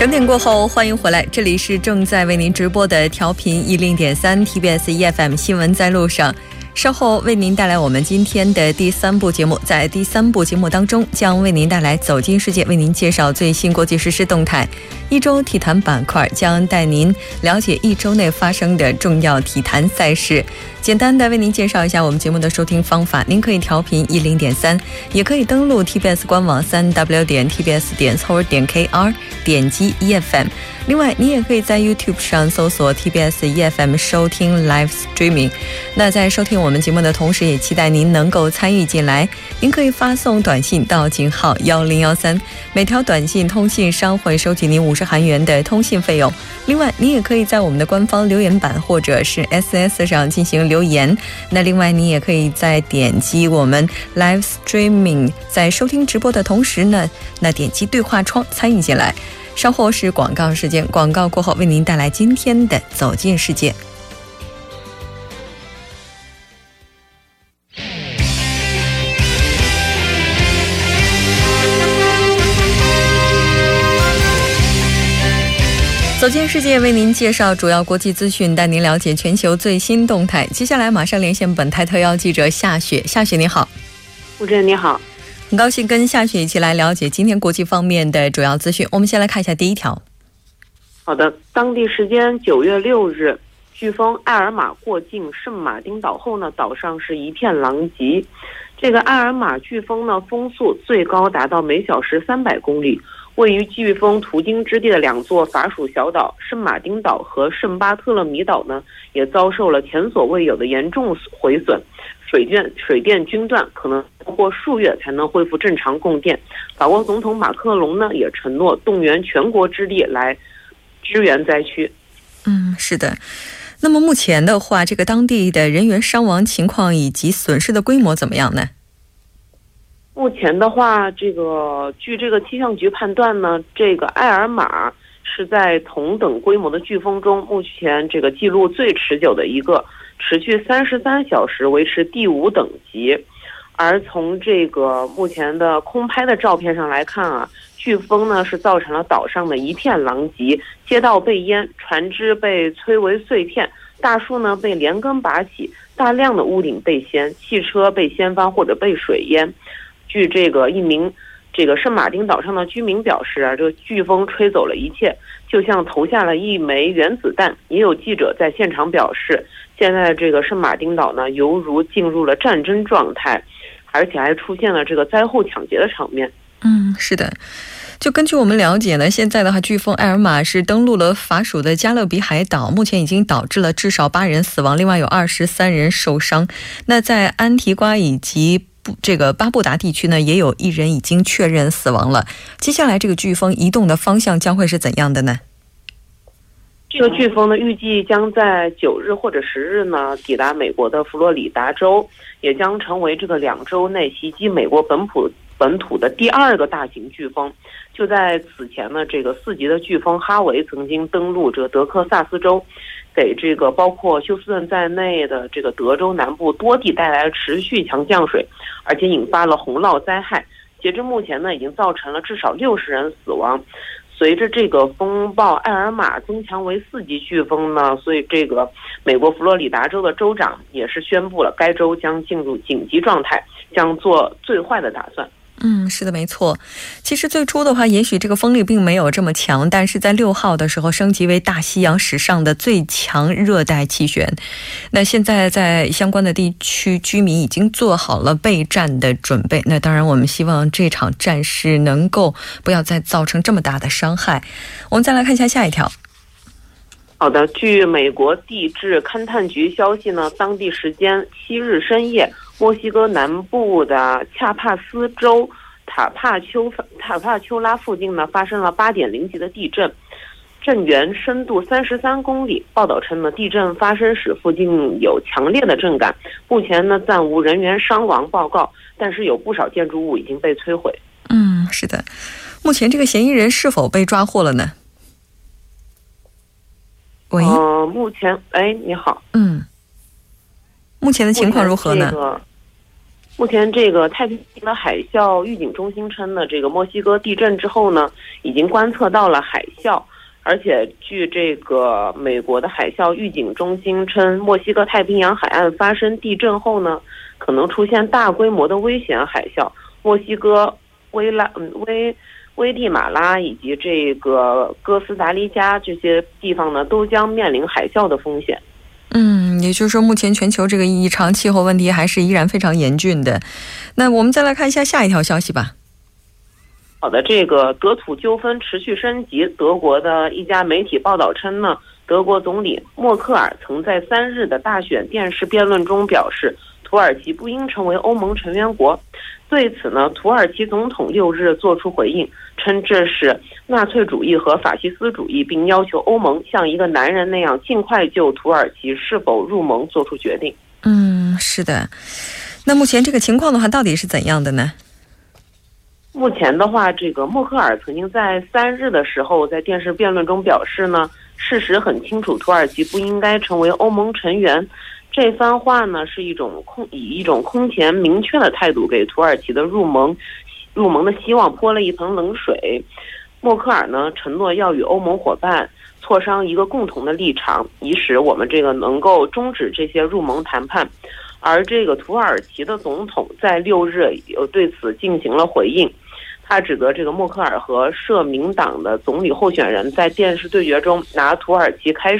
整点过后，欢迎回来，这里是正在为您直播的调频 106.3 TBS EFM 新闻在路上。稍后为您带来我们今天的第三部节目，在第三部节目当中将为您带来走进世界，为您介绍最新国际时事动态。一周体坛板块将带您了解一周内发生的重要体坛赛事。简单的为您介绍一下我们节目的收听方法，您可以调频 106.3， 也可以登录 TBS 官网 3w.tbs.soul.kr 点击 EFM， 另外您也可以在 YouTube 上搜索 TBS EFM 收听 Live Streaming。 那在收听我们节目的同时，也期待您能够参与进来，您可以发送短信到井号1013，每条短信通信商会收取您50韩元的通信费用。另外您也可以在我们的官方留言板或者是 SNS 上进行留言。那另外您也可以在点击我们 Live Streaming 在收听直播的同时呢，那点击对话窗参与进来。稍后是广告时间，广告过后为您带来今天的走进世界。走进世界为您介绍主要国际资讯，带您了解全球最新动态。接下来马上连线本台特邀记者夏雪。夏雪你好。吴真你好，很高兴跟夏雪一起来了解今天国际方面的主要资讯。我们先来看一下第一条。好的，当地时间9月6日，飓风艾尔玛过境圣马丁岛后呢，岛上是一片狼藉。这个艾尔玛飓风呢，风速最高达到每小时300公里，位于飓风途经之地的两座法属小岛圣马丁岛和圣巴特勒米岛呢，也遭受了前所未有的严重毁损，水电均断，可能过数月才能恢复正常供电。法国总统马克龙呢，也承诺动员全国之力来支援灾区。是的。那么目前的话，这个当地的人员伤亡情况以及损失的规模怎么样呢？目前的话，据这个气象局判断呢，这个艾尔玛是在同等规模的飓风中，目前这个记录最持久的一个，持续33小时，维持第5等级。而从这个目前的空拍的照片上来看啊，飓风呢是造成了岛上的一片狼藉，街道被淹，船只被摧为碎片，大树呢被连根拔起，大量的屋顶被掀，汽车被掀翻或者被水淹。据一名圣马丁岛上的居民表示啊，这个飓风吹走了一切，就像投下了一枚原子弹。也有记者在现场表示，现在这个圣马丁岛呢，犹如进入了战争状态，而且还出现了这个灾后抢劫的场面。是的。就根据我们了解呢，现在的话，飓风艾尔玛是登陆了法属的加勒比海岛，目前已经导致了至少8人死亡，另外有23人受伤。那在安提瓜以及这个巴布达地区呢，也有1人已经确认死亡了。接下来这个飓风移动的方向将会是怎样的呢？这个飓风呢，预计将在9日或者10日呢抵达美国的佛罗里达州，也将成为这个2周内袭击美国本土的第2个大型飓风。就在此前呢，这个4级的飓风哈维曾经登陆这个德克萨斯州，给这个包括休斯顿在内的这个德州南部多地带来了持续强降水，而且引发了洪涝灾害。截至目前呢，已经造成了至少60人死亡。随着这个风暴艾尔玛增强为4级飓风呢，所以这个美国佛罗里达州的州长也是宣布了，该州将进入紧急状态，将做最坏的打算。是的，没错。其实最初的话，也许这个风力并没有这么强，但是在6号的时候升级为大西洋史上的最强热带气旋。那现在在相关的地区居民已经做好了备战的准备。那当然我们希望这场战事能够不要再造成这么大的伤害。我们再来看一下下一条。好的，据美国地质勘探局消息呢，当地时间7日深夜，墨西哥南部的恰帕斯州塔帕丘拉附近呢，发生了 8.0 级的地震，震源深度33公里。报道称呢，地震发生时附近有强烈的震感，目前呢暂无人员伤亡报告，但是有不少建筑物已经被摧毁。是的。目前这个嫌疑人是否被抓获了呢？喂，目前，哎，你好，目前的情况如何呢？目前这个太平洋的海啸预警中心称呢，这个墨西哥地震之后呢，已经观测到了海啸。 而且据这个美国的海啸预警中心称，墨西哥太平洋海岸发生地震后呢，可能出现大规模的危险海啸。墨西哥、危地马拉以及这个哥斯达黎加这些地方呢，都将面临海啸的风险。 也就是说目前全球这个异常气候问题还是依然非常严峻的。那我们再来看一下下一条消息吧。 好的，这个国土纠纷持续升级。德国的一家媒体报道称呢， 德国总理默克尔曾在3日的大选电视辩论中表示， 土耳其不应成为欧盟成员国。对此呢，土耳其总统6日做出回应，称这是纳粹主义和法西斯主义，并要求欧盟向一个男人那样尽快就土耳其是否入盟做出决定。 是的，那目前这个情况的话到底是怎样的呢？ 目前的话，这个默克尔曾经在3日的时候在电视辩论中表示呢，事实很清楚，土耳其不应该成为欧盟成员。这番话呢是一种以一种空前明确的态度给土耳其的入盟谈判，默克尔呢承诺要与欧盟伙伴磋商一个共同的立场，以使我们这个能够终止这些入盟谈判。 而这个土耳其的总统在6日对此进行了回应，他指责这个默克尔和社民党的总理候选人在电视对决中拿土耳其作为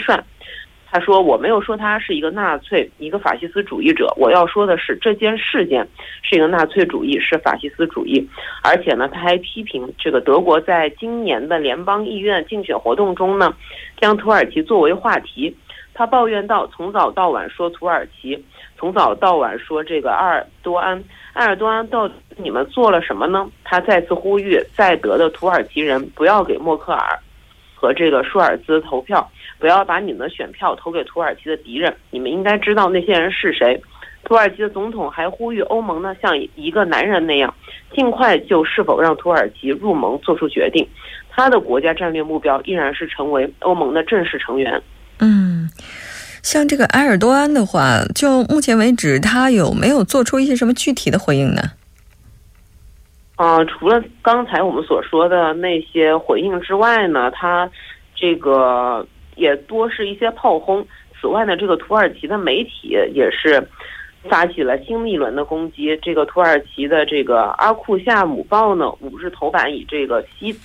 话题。 他抱怨到从早到晚说土耳其，从早到晚说这个埃尔多安到底你们做了什么呢？ 他再次呼吁在德的土耳其人不要给默克尔和这个舒尔兹投票，不要把你们选票投给土耳其的敌人，你们应该知道那些人是谁。 土耳其的总统还呼吁欧盟呢，像一个男人那样尽快就是否让土耳其入盟做出决定。 他的国家战略目标依然是成为欧盟的正式成员。 像这个埃尔多安的话，就目前为止他有没有做出一些什么具体的回应呢？除了刚才我们所说的那些回应之外呢，他这个也多是一些炮轰。 此外呢，这个土耳其的媒体也是发起了新一轮的攻击。 这个土耳其的这个阿库夏姆报呢， 5日头版以这个 希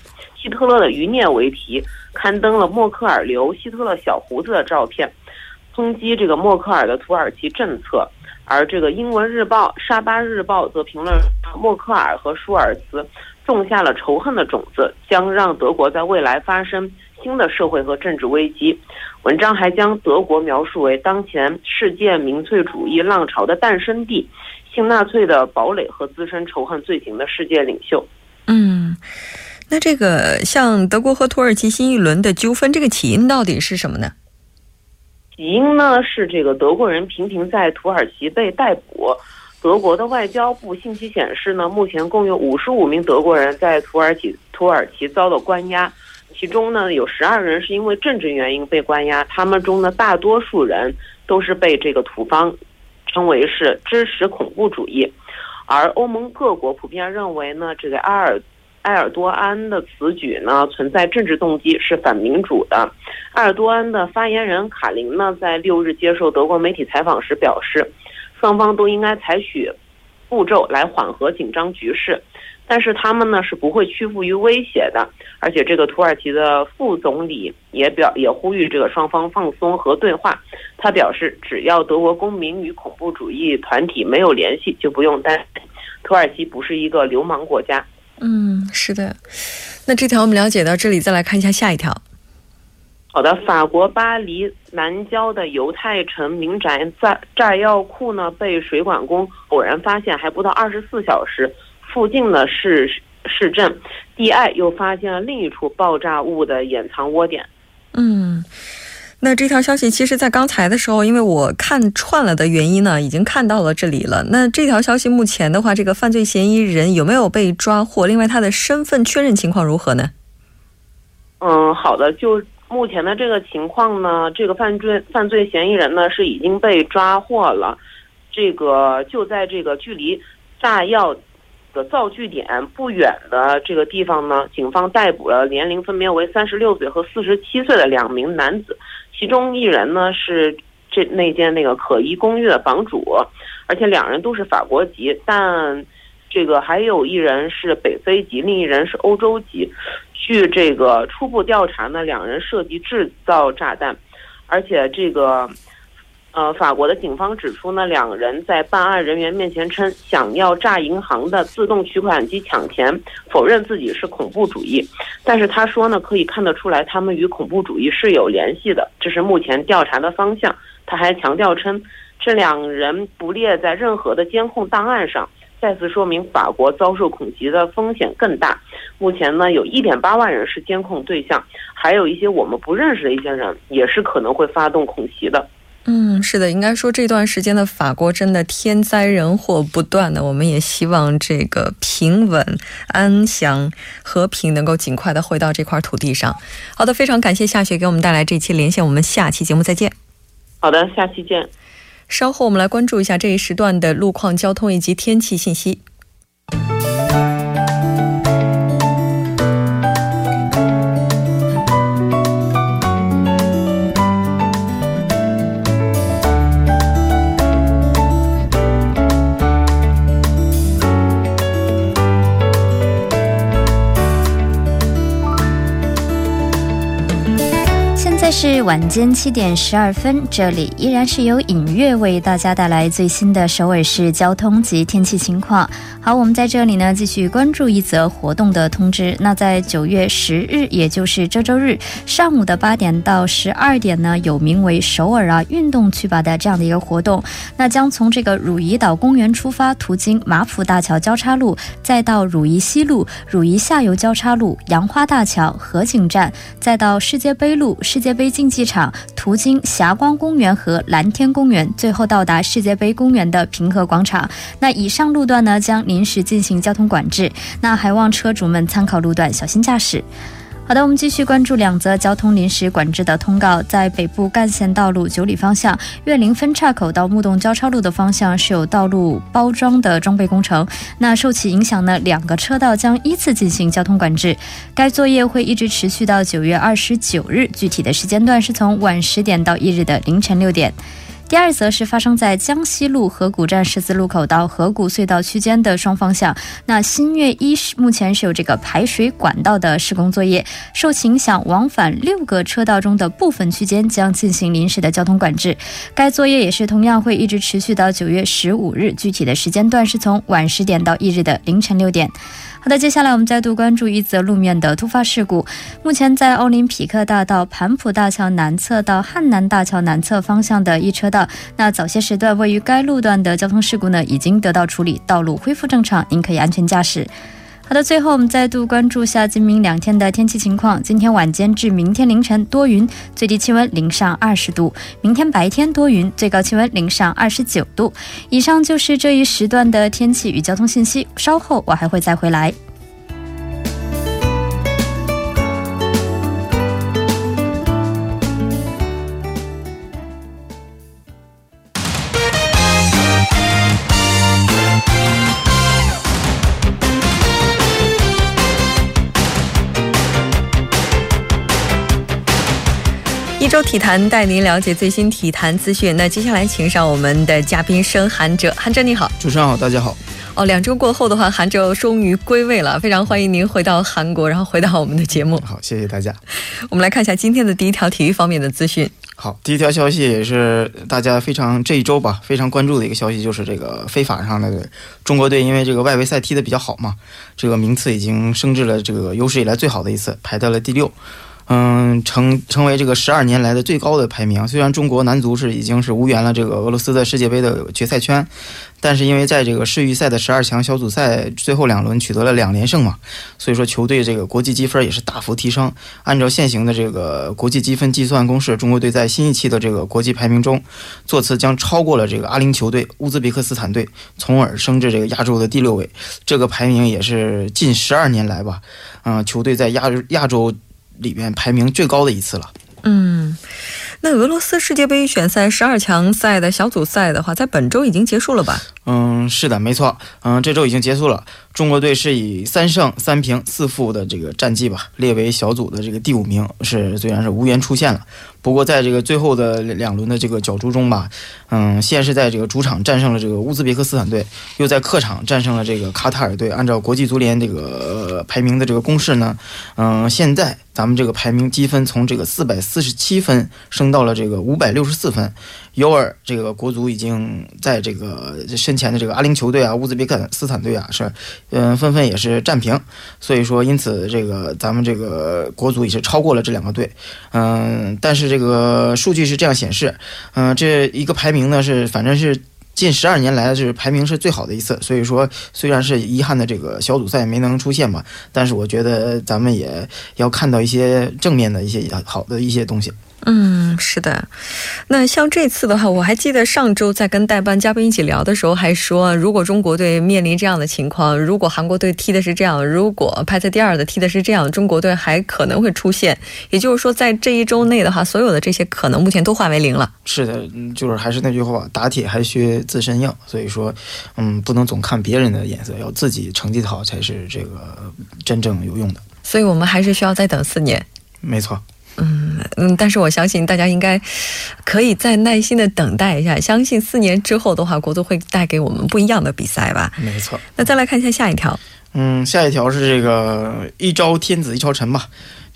特勒的余孽为题，刊登了默克尔留希特勒小胡子的照片， 抨击这个默克尔的土耳其政策。而这个英文日报《沙巴日报》则评论默克尔和舒尔茨种下了仇恨的种子，将让德国在未来发生新的社会和政治危机。文章还将德国描述为当前世界民粹主义浪潮的诞生地，新纳粹的堡垒和滋生仇恨罪行的世界领袖。那这个像德国和土耳其新一轮的纠纷，这个起因到底是什么呢？ 起因呢是这个德国人频频在土耳其被逮捕。德国的外交部信息显示呢，目前共有 55名德国人在土耳其遭到关押， 其中呢有 12人是因为政治原因被关押， 他们中的大多数人都是被这个土方称为是支持恐怖主义。 而欧盟各国普遍认为呢，这个 埃尔多安的此举呢存在政治动机，是反民主的。 埃尔多安的发言人卡林呢在6日接受德国媒体采访时表示， 双方都应该采取步骤来缓和紧张局势， 但是他们呢是不会屈服于威胁的。 而且这个土耳其的副总理也呼吁这个双方放松和对话， 他表示只要德国公民与恐怖主义团体没有联系就不用担心， 土耳其不是一个流氓国家。 是的，那这条我们了解到这里，再来看一下下一条。 好的，法国巴黎南郊的犹太城民宅炸药库呢被水管工偶然发现，还不到24小时， 附近的市镇 DI又发现了另一处爆炸物的掩藏窝点。 那这条消息其实在刚才的时候，因为我看串了的原因呢已经看到了这里了。那这条消息目前的话，这个犯罪嫌疑人有没有被抓获？另外他的身份确认情况如何呢？ 好的，就目前的这个情况呢，这个犯罪嫌疑人呢是已经被抓获了。这个就在这个距离大药的造据点不远的这个地方呢，警方逮捕了年龄分别为36岁和47岁的2名男子，其中一人呢是那间那个可疑公寓的房主，而且2人都是法国籍，但这个还有一人是北非籍，另一人是欧洲籍。据这个初步调查呢，2人涉及制造炸弹，而且这个法国的警方指出呢，2人在办案人员面前称想要炸银行的自动取款机抢钱，否认自己是恐怖主义。但是他说呢，可以看得出来他们与恐怖主义是有联系的，这是目前调查的方向。他还强调称，这2人不列在任何的监控档案上，再次说明法国遭受恐袭的风险更大。目前呢，有 1.8 万人是监控对象，还有一些我们不认识的一些人也是可能会发动恐袭的。是的，应该说这段时间的法国真的天灾人祸不断的，我们也希望这个平稳、安详、和平能够尽快的回到这块土地上。好的，非常感谢夏雪给我们带来这期连线，我们下期节目再见。好的，下期见。稍后我们来关注一下这一时段的路况、交通以及天气信息。是晚间7点12分，这里依然是由尹月为大家带来最新的首尔市交通及天气情况。好，我们在这里呢继续关注一则活动的通知。那在9月10日，也就是这周日上午的8点到12点呢，有名为首尔运动去吧的这样的一个活动。那将从这个汝矣岛公园出发，途经马浦大桥交叉路，再到汝矣西路、汝矣下游交叉路、杨花大桥、河景站，再到世界杯路、世界杯竞技场，途经霞光公园和蓝天公园，最后到达世界杯公园的平和广场。那以上路段呢将临时进行交通管制，那还望车主们参考路段，小心驾驶。好的，我们继续关注2则交通临时管制的通告。在北部干线道路九里方向，岳林分岔口到木洞交叉路的方向是有道路包装的装备工程，那受其影响呢，2个车道将依次进行交通管制。该作业会一直持续到9月29日，具体的时间段是从晚10点到翌日的凌晨6点。第2则是发生在江西路河谷站十字路口到河谷隧道区间的双方向，那新月一目前是有这个排水管道的施工作业，受其影响往返6个车道中的部分区间将进行临时的交通管制。该作业也是同样会一直持续到9月15日，具体的时间段是从晚10点到翌日的凌晨6点。好的，接下来我们再度关注一则路面的突发事故。目前在奥林匹克大道盘浦大桥南侧到汉南大桥南侧方向的一车道，那早些时段位于该路段的交通事故呢已经得到处理，道路恢复正常，您可以安全驾驶。好的，最后我们再度关注下今明2天的天气情况。今天晚间至明天凌晨多云，最低气温0上20度；明天白天多云，最高气温0上29度。以上就是这一时段的天气与交通信息，稍后我还会再回来。一周体坛带您了解最新体坛资讯。那接下来请上我们的嘉宾生韩哲。韩哲你好。主持人好，大家好。2周过后的话，韩哲终于归位了，非常欢迎您回到韩国，然后回到我们的节目。好，谢谢大家。我们来看一下今天的第一条体育方面的资讯。好，第一条消息也是大家这一周吧非常关注的一个消息，就是这个非法上的中国队，因为这个外围赛踢的比较好嘛，这个名次已经升至了这个有史以来最好的一次，排到了第6。成为这个12年来的最高的排名。虽然中国男足是已经是无缘了这个俄罗斯的世界杯的决赛圈，但是因为在这个世预赛的12强小组赛最后2轮取得了2连胜嘛，所以说球队这个国际积分也是大幅提升。按照现行的这个国际积分计算公式，中国队在新一期的这个国际排名中座次将超过了这个阿联酋球队、乌兹别克斯坦队，从而升至这个亚洲的第6位。这个排名也是近12年来吧，球队在亚洲里面排名最高的一次了。那俄罗斯世界杯预选赛12强赛的小组赛的话在本周已经结束了吧？ 是的，没错。这周已经结束了，中国队是以3胜3平4负的这个战绩吧列为小组的这个第五名，是虽然是无缘出现了，不过在这个最后的两轮的这个角逐中吧，现在在这个主场战胜了这个乌兹别克斯坦队，又在客场战胜了这个卡塔尔队，按照国际足联这个排名的这个公式呢，现在咱们这个排名积分从这个447分升到了这个563分，尤尔这个国足已经在这个身前的这个阿联酋队啊、乌兹别克斯坦队啊是纷纷也是战平，所以说因此这个咱们这个国足也是超过了这两个队。但是这个数据是这样显示，这个一个排名呢是反正是 近12年来是排名是最好的一次，所以说虽然是遗憾的这个小组赛没能出现吧，但是我觉得咱们也要看到一些正面的一些好的一些东西。 是的，那像这次的话我还记得上周在跟代班嘉宾一起聊的时候还说，如果中国队面临这样的情况，如果韩国队踢的是这样，如果排在第二的踢的是这样，中国队还可能会出现，也就是说在这一周内的话所有的这些可能目前都化为零了。是的，就是还是那句话，打铁还需自身硬，所以说不能总看别人的眼色，要自己成绩好才是这个真正有用的。所以我们还是需要再等4年。没错。 但是我相信大家应该可以再耐心的等待一下，相信4年之后的话，国足会带给我们不一样的比赛吧。没错。那再来看一下下一条。 下一条是这个一朝天子一朝臣吧。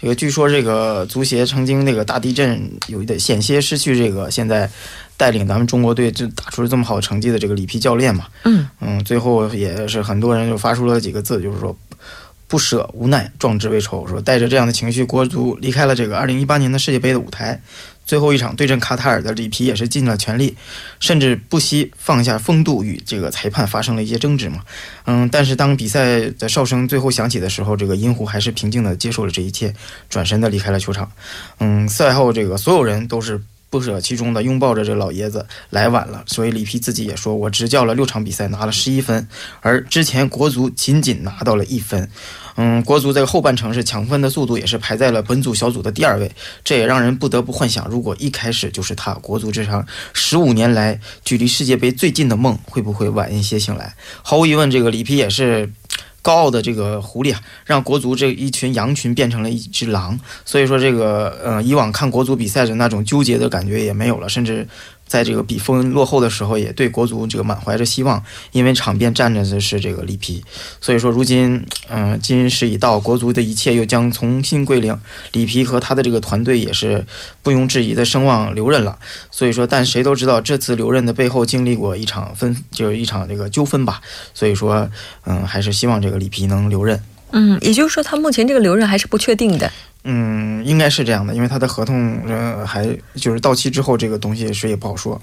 这个据说这个足协曾经那个大地震有一点险些失去这个现在 带领咱们中国队打出了这么好成绩的这个里皮教练嘛，最后也是很多人就发出了几个字，就是说 不舍无奈壮志未酬，说带着这样的情绪，国足离开了这个2018年的世界杯的舞台。 最后一场对阵卡塔尔的里皮也是尽了全力，甚至不惜放下风度与这个裁判发生了一些争执嘛。但是当比赛的哨声最后响起的时候，这个银狐还是平静地接受了这一切，转身地离开了球场。赛后这个所有人都是 不舍其中的拥抱着这老爷子， 来晚了，所以里皮自己也说我执教了6场比赛拿了11分， 而之前国足仅仅拿到了1分。 国足在后半程是抢分的速度也是排在了本组小组的第2位， 这也让人不得不幻想，如果一开始就是他，国足这场 15年来 距离世界杯最近的梦会不会晚一些醒来。 毫无疑问，这个里皮也是 高傲的这个狐狸啊，让国足这一群羊群变成了一只狼， 所以说这个以往看国足比赛的那种纠结的感觉也没有了， 甚至在这个比分落后的时候也对国足这个满怀着希望， 因为场边站着的是这个里皮。 所以说如今今时已到，国足的一切又将重新归零， 里皮和他的这个团队也是不容置疑的声望留任了。 所以说但谁都知道这次留任的背后经历过一场这个纠纷吧， 所以说还是希望这个里皮能留任。 也就是说他目前这个留任还是不确定的。 应该是这样的，因为他的合同还就是到期之后这个东西谁也不好说。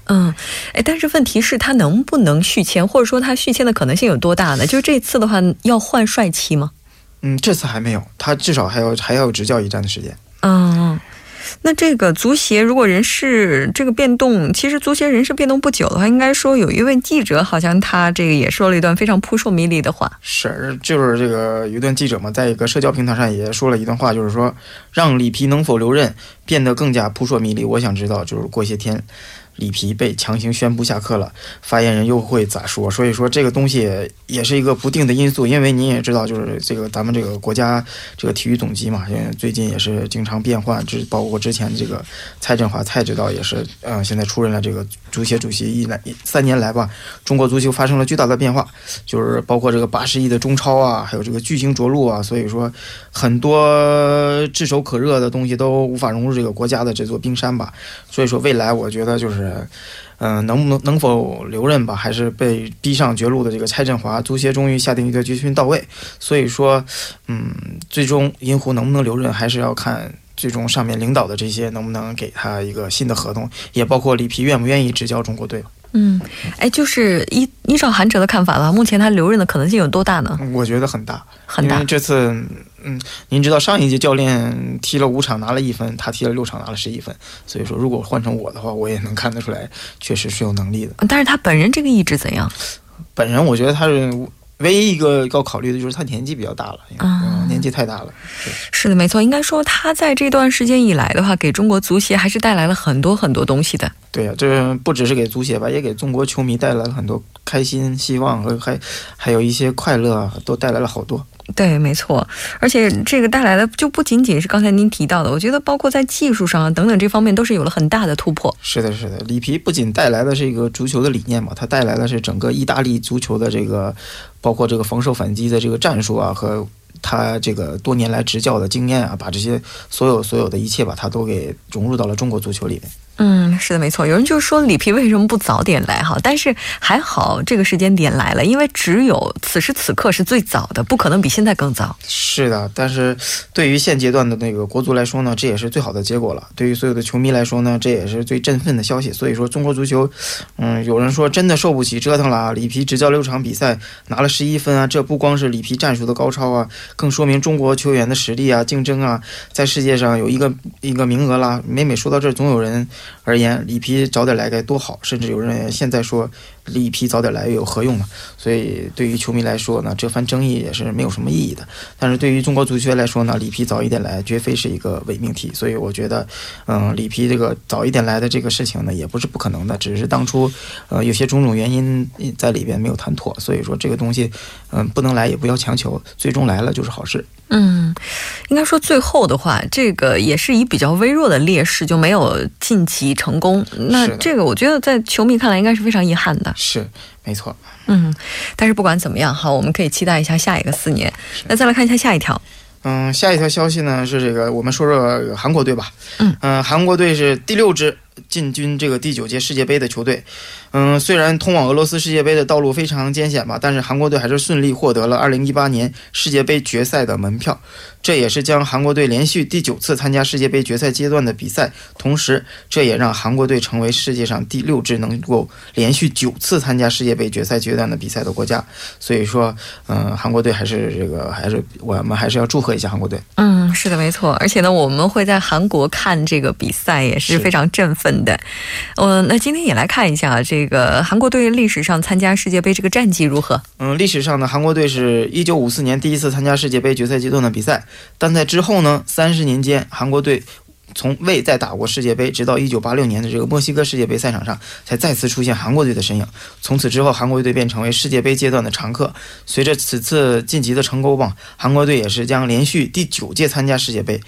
但是问题是他能不能续签，或者说他续签的可能性有多大呢？ 就是这次的话要换帅期吗？这次还没有，他至少还要执教一站的时间。那这个足协如果人事这个变动，其实足协人事变动不久的话， 应该说有一位记者好像他这个也说了一段非常扑朔迷离的话。 是，就是这个有一段记者嘛，在一个社交平台上也说了一段话， 就是说让里皮能否留任变得更加扑朔迷离， 我想知道就是过些天 里皮被强行宣布下课了， 发言人又会咋说？ 所以说这个东西也是一个不定的因素， 因为你也知道就是这个咱们这个国家这个体育总局嘛， 最近也是经常变换，包括之前这个蔡振华蔡指导也是现在出任了这个足协主席，3年来吧， 中国足球发生了巨大的变化， 就是包括这个80亿的中超啊， 还有这个巨星着陆啊， 所以说很多炙手可热的东西都无法融入这个国家的这座冰山吧。 所以说未来我觉得就是 能否留任吧，还是被逼上绝路的这个蔡振华足协终于下定一个决心到位。 所以说最终银狐能不能留任还是要看 最终上面领导的这些能不能给他一个新的合同， 也包括里皮愿不愿意执教中国队。 就是依照韩哲的看法了，目前他留任的可能性有多大呢？ 我觉得很大。 因为这次您知道上一届教练踢了5场拿了1分， 他踢了6场拿了11分， 所以说如果换成我的话，我也能看得出来确实是有能力的。 但是他本人这个意志怎样？本人我觉得他是唯一一个要考虑的，就是他年纪比较大了，年纪太大了，是的，没错。应该说他在这段时间以来的话，给中国足协还是带来了很多很多东西的。对啊，这不只是给足协吧，也给中国球迷带来了很多开心、希望和还有一些快乐，都带来了好多。 对，没错。而且这个带来的就不仅仅是刚才您提到的，我觉得包括在技术上等等这方面都是有了很大的突破。是的，是的，里皮不仅带来的是一个足球的理念嘛，他带来的是整个意大利足球的这个包括这个防守反击的这个战术啊，和他这个多年来执教的经验啊，把这些所有的一切把它都给融入到了中国足球里面。 嗯，是的，没错。有人就说里皮为什么不早点来哈，但是还好这个时间点来了，因为只有此时此刻是最早的不可能比现在更早。是的，而言，里皮早点来该多好，甚至有人说真的受不起折腾了，里皮执教6场比赛拿了11分啊，这不光是里皮战术的高超啊，更说明中国球员的实力啊，竞争啊，在世界上有一个名额了，每说到这总有人 而言里皮早点来有何用啊，所以对于球迷来说呢，这番争议也是没有什么意义的。但是对于中国足球来说呢，里皮早一点来绝非是一个伪命题，所以我觉得里皮这个早一点来的这个事情呢，也不是不可能的，只是当初有些种种原因在里边没有谈妥，所以说这个东西不能来也不要强求，最终来了就是好事。 应该说最后的话，这个也是以比较微弱的劣势就没有晋级成功，那这个我觉得在球迷看来应该是非常遗憾的。是，没错。但是不管怎么样哈，我们可以期待一下下一个4年。那再来看一下下一条。 下一条消息呢是这个我们说说韩国队吧。韩国队是第6支进军这个第9届世界杯的球队。 虽然通往俄罗斯世界杯的道路非常艰险吧，但是韩国队还是顺利获得了 2018年 世界杯决赛的门票。 这也是将韩国队连续第9次参加世界杯决赛阶段的比赛，同时 这也让韩国队成为世界上第6支能够连续9次参加世界杯决赛阶段的比赛的国家。 所以说韩国队还是我们还是要祝贺一下韩国队。 是的，没错。而且呢我们会在韩国看这个比赛也是非常振奋的。 那今天也来看一下这个韩国队历史上参加世界杯这个战绩如何。 历史上呢韩国队是 1954年 第一次参加世界杯决赛阶段的比赛。 但在之后呢 30年间 韩国队 从未再打过世界杯，直到 1986年的这个墨西哥世界杯赛场上才再次出现韩国队的身影。 从此之后韩国队便成为世界杯阶段的常客。随着此次晋级的成功，韩国队也是将连续第9届参加世界杯。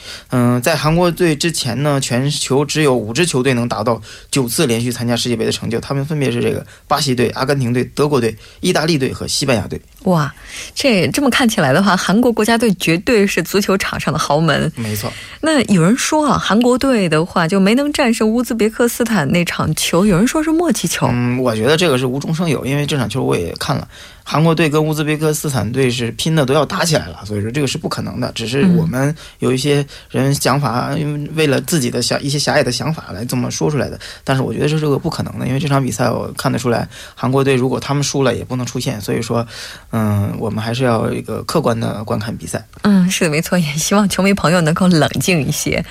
在韩国队之前呢，全球只有5支球队能达到9次连续参加世界杯的成就，他们分别是这个巴西队、阿根廷队、德国队、意大利队和西班牙队。 哇，这么看起来的话，韩国国家队绝对是足球场上的豪门。没错。那有人说啊，韩国队的话就没能战胜乌兹别克斯坦那场球，有人说是默契球。我觉得这个是无中生有，因为这场球我也看了， 韩国队跟乌兹别克斯坦队是拼的都要打起来了，所以说这个是不可能的，只是我们有一些人想法为了自己的一些狭隘的想法来这么说出来的。但是我觉得这是个不可能的，因为这场比赛我看得出来韩国队如果他们输了也不能出现，所以说我们还是要克观的观看比赛。是的，没错，也希望球迷朋友能够冷静一些。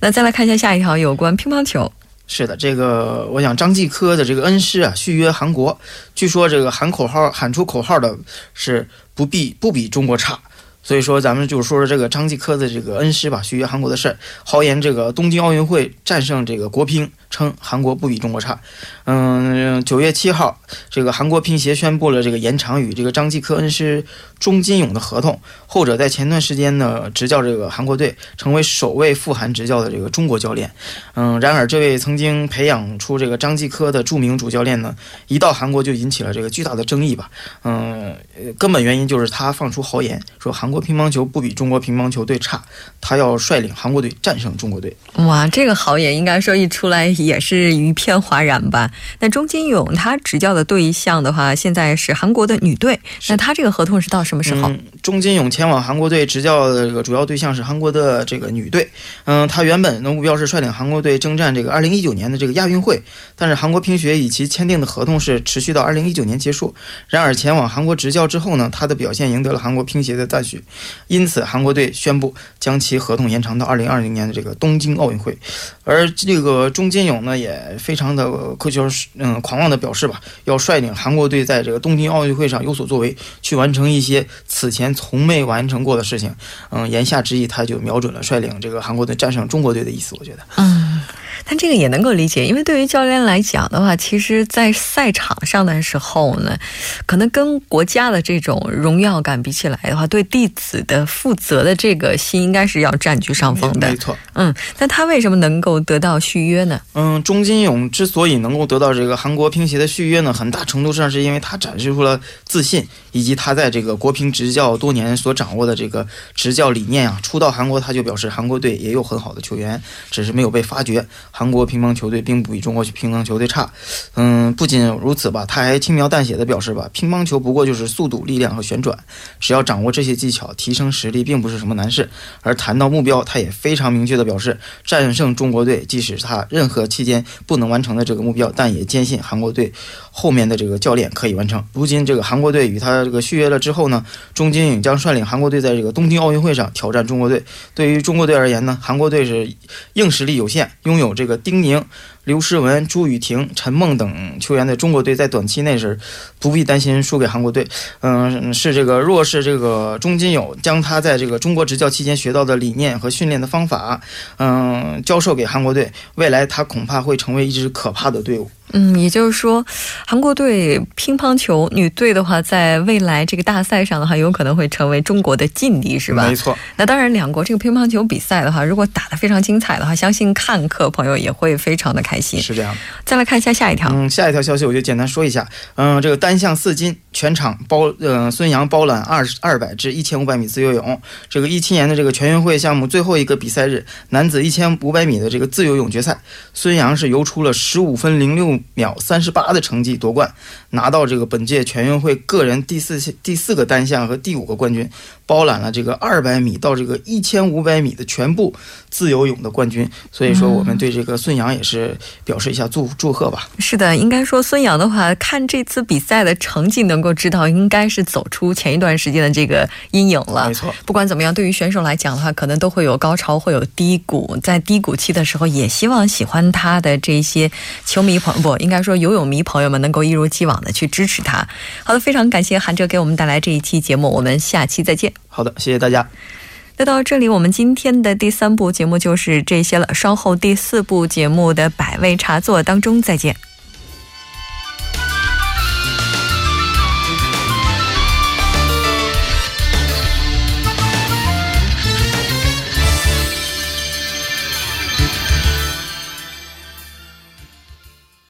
那再来看一下下一条有关乒乓球。 是的，这个我想张继科的这个恩师啊，续约韩国，据说这个喊口号喊出口号的是不比中国差。 所以说咱们就说说这个张继科的这个恩师吧，续约韩国的事儿，豪言这个东京奥运会战胜这个国乒，称韩国不比中国差。 9月7号 这个韩国乒协宣布了这个延长与这个张继科恩师钟金勇的合同，后者在前段时间呢执教这个韩国队，成为首位赴韩执教的这个中国教练。 然而这位曾经培养出这个张继科的著名主教练呢，一到韩国就引起了这个巨大的争议吧。 根本原因就是他放出豪言说韩国 乒乓球不比中国乒乓球队差，他要率领韩国队战胜中国队。 哇，这个豪言应该说一出来也是一片哗然吧。那钟金勇他执教的对象的话，现在是韩国的女队， 那他这个合同是到什么时候？ 钟金勇前往韩国队执教的主要对象是韩国的这个女队。 他原本的目标是率领韩国队征战这个 2019年的这个亚运会， 但是韩国乒协以其签订的合同是持续到2019年结束。然而前往韩国执教之后呢，他的表现赢得了韩国乒协的赞许，因此韩国队宣布将其合同延长到2020年的这个东京奥运会。而这个钟坚勇呢也非常的苛求狂妄的表示吧，要率领韩国队在这个东京奥运会上有所作为，去完成一些此前从没完成过的事情。言下之意他就瞄准了率领这个韩国队战胜中国队的意思，我觉得。但这个也能够理解，因为对于教练来讲的话，其实在赛场上的时候呢，可能跟国家的这种荣耀感比起来的话，对弟子的负责的这个心应该是要占据上风的。没错。但他为什么能够得到续约呢？钟金勇之所以能够得到这个韩国乒协的续约呢，很大程度上是因为他展示出了自信，以及他在这个国乒执教多年所掌握的这个执教理念啊。初到韩国他就表示，韩国队也有很好的球员，只是没有被发掘。韩国乒乓球队并不比中国乒乓球队差。不仅如此吧，他还轻描淡写的表示吧，乒乓球不过就是速度、力量和旋转，只要掌握这些技巧，提升实力并不是什么难事。而谈到目标，他也非常明确的表示，战胜中国队即使他任何期间不能完成的这个目标，但也坚信韩国队后面的这个教练可以完成。如今这个韩国队与他这个续约了之后呢，钟金颖将率领韩国队在这个东京奥运会上挑战中国队。对于中国队而言呢，韩国队是硬实力有限，拥有这个丁宁、刘诗雯、朱雨婷、陈梦等球员的中国队在短期内是不必担心输给韩国队。是这个若是这个钟金友将他在这个中国执教期间学到的理念和训练的方法，教授给韩国队，未来他恐怕会成为一支可怕的队伍。也就是说，韩国队乒乓球女队的话，在未来这个大赛上的话，有可能会成为中国的劲敌，是吧？没错。那当然，两国这个乒乓球比赛的话，如果打得非常精彩的话，相信看客朋友也会非常的开心。是这样的。再来看一下下一条。下一条消息我就简单说一下。这个单项4金，全场孙杨包揽200至1500米自由泳。这个2017年的这个全运会项目最后一个比赛日，男子1500米的这个自由泳决赛，孙杨是游出了15分06秒38的成绩夺冠，拿到这个本届全运会个人第四个单项和第5个冠军，包揽了这个200米到这个1500米的全部自由泳的冠军。所以说我们对这个孙杨也是表示一下祝贺吧。是的，应该说孙杨的话，看这次比赛的成绩能够知道应该是走出前一段时间的这个阴影了。没错。不管怎么样，对于选手来讲的话，可能都会有高潮，会有低谷，在低谷期的时候，也希望喜欢他的这些球迷朋友，应该说游泳迷朋友们能够一如既往的去支持他。好的，非常感谢韩哲给我们带来这一期节目，我们下期再见。好的，谢谢大家。那到这里，我们今天的第3部节目就是这些了，稍后第4部节目的百味茶座当中再见。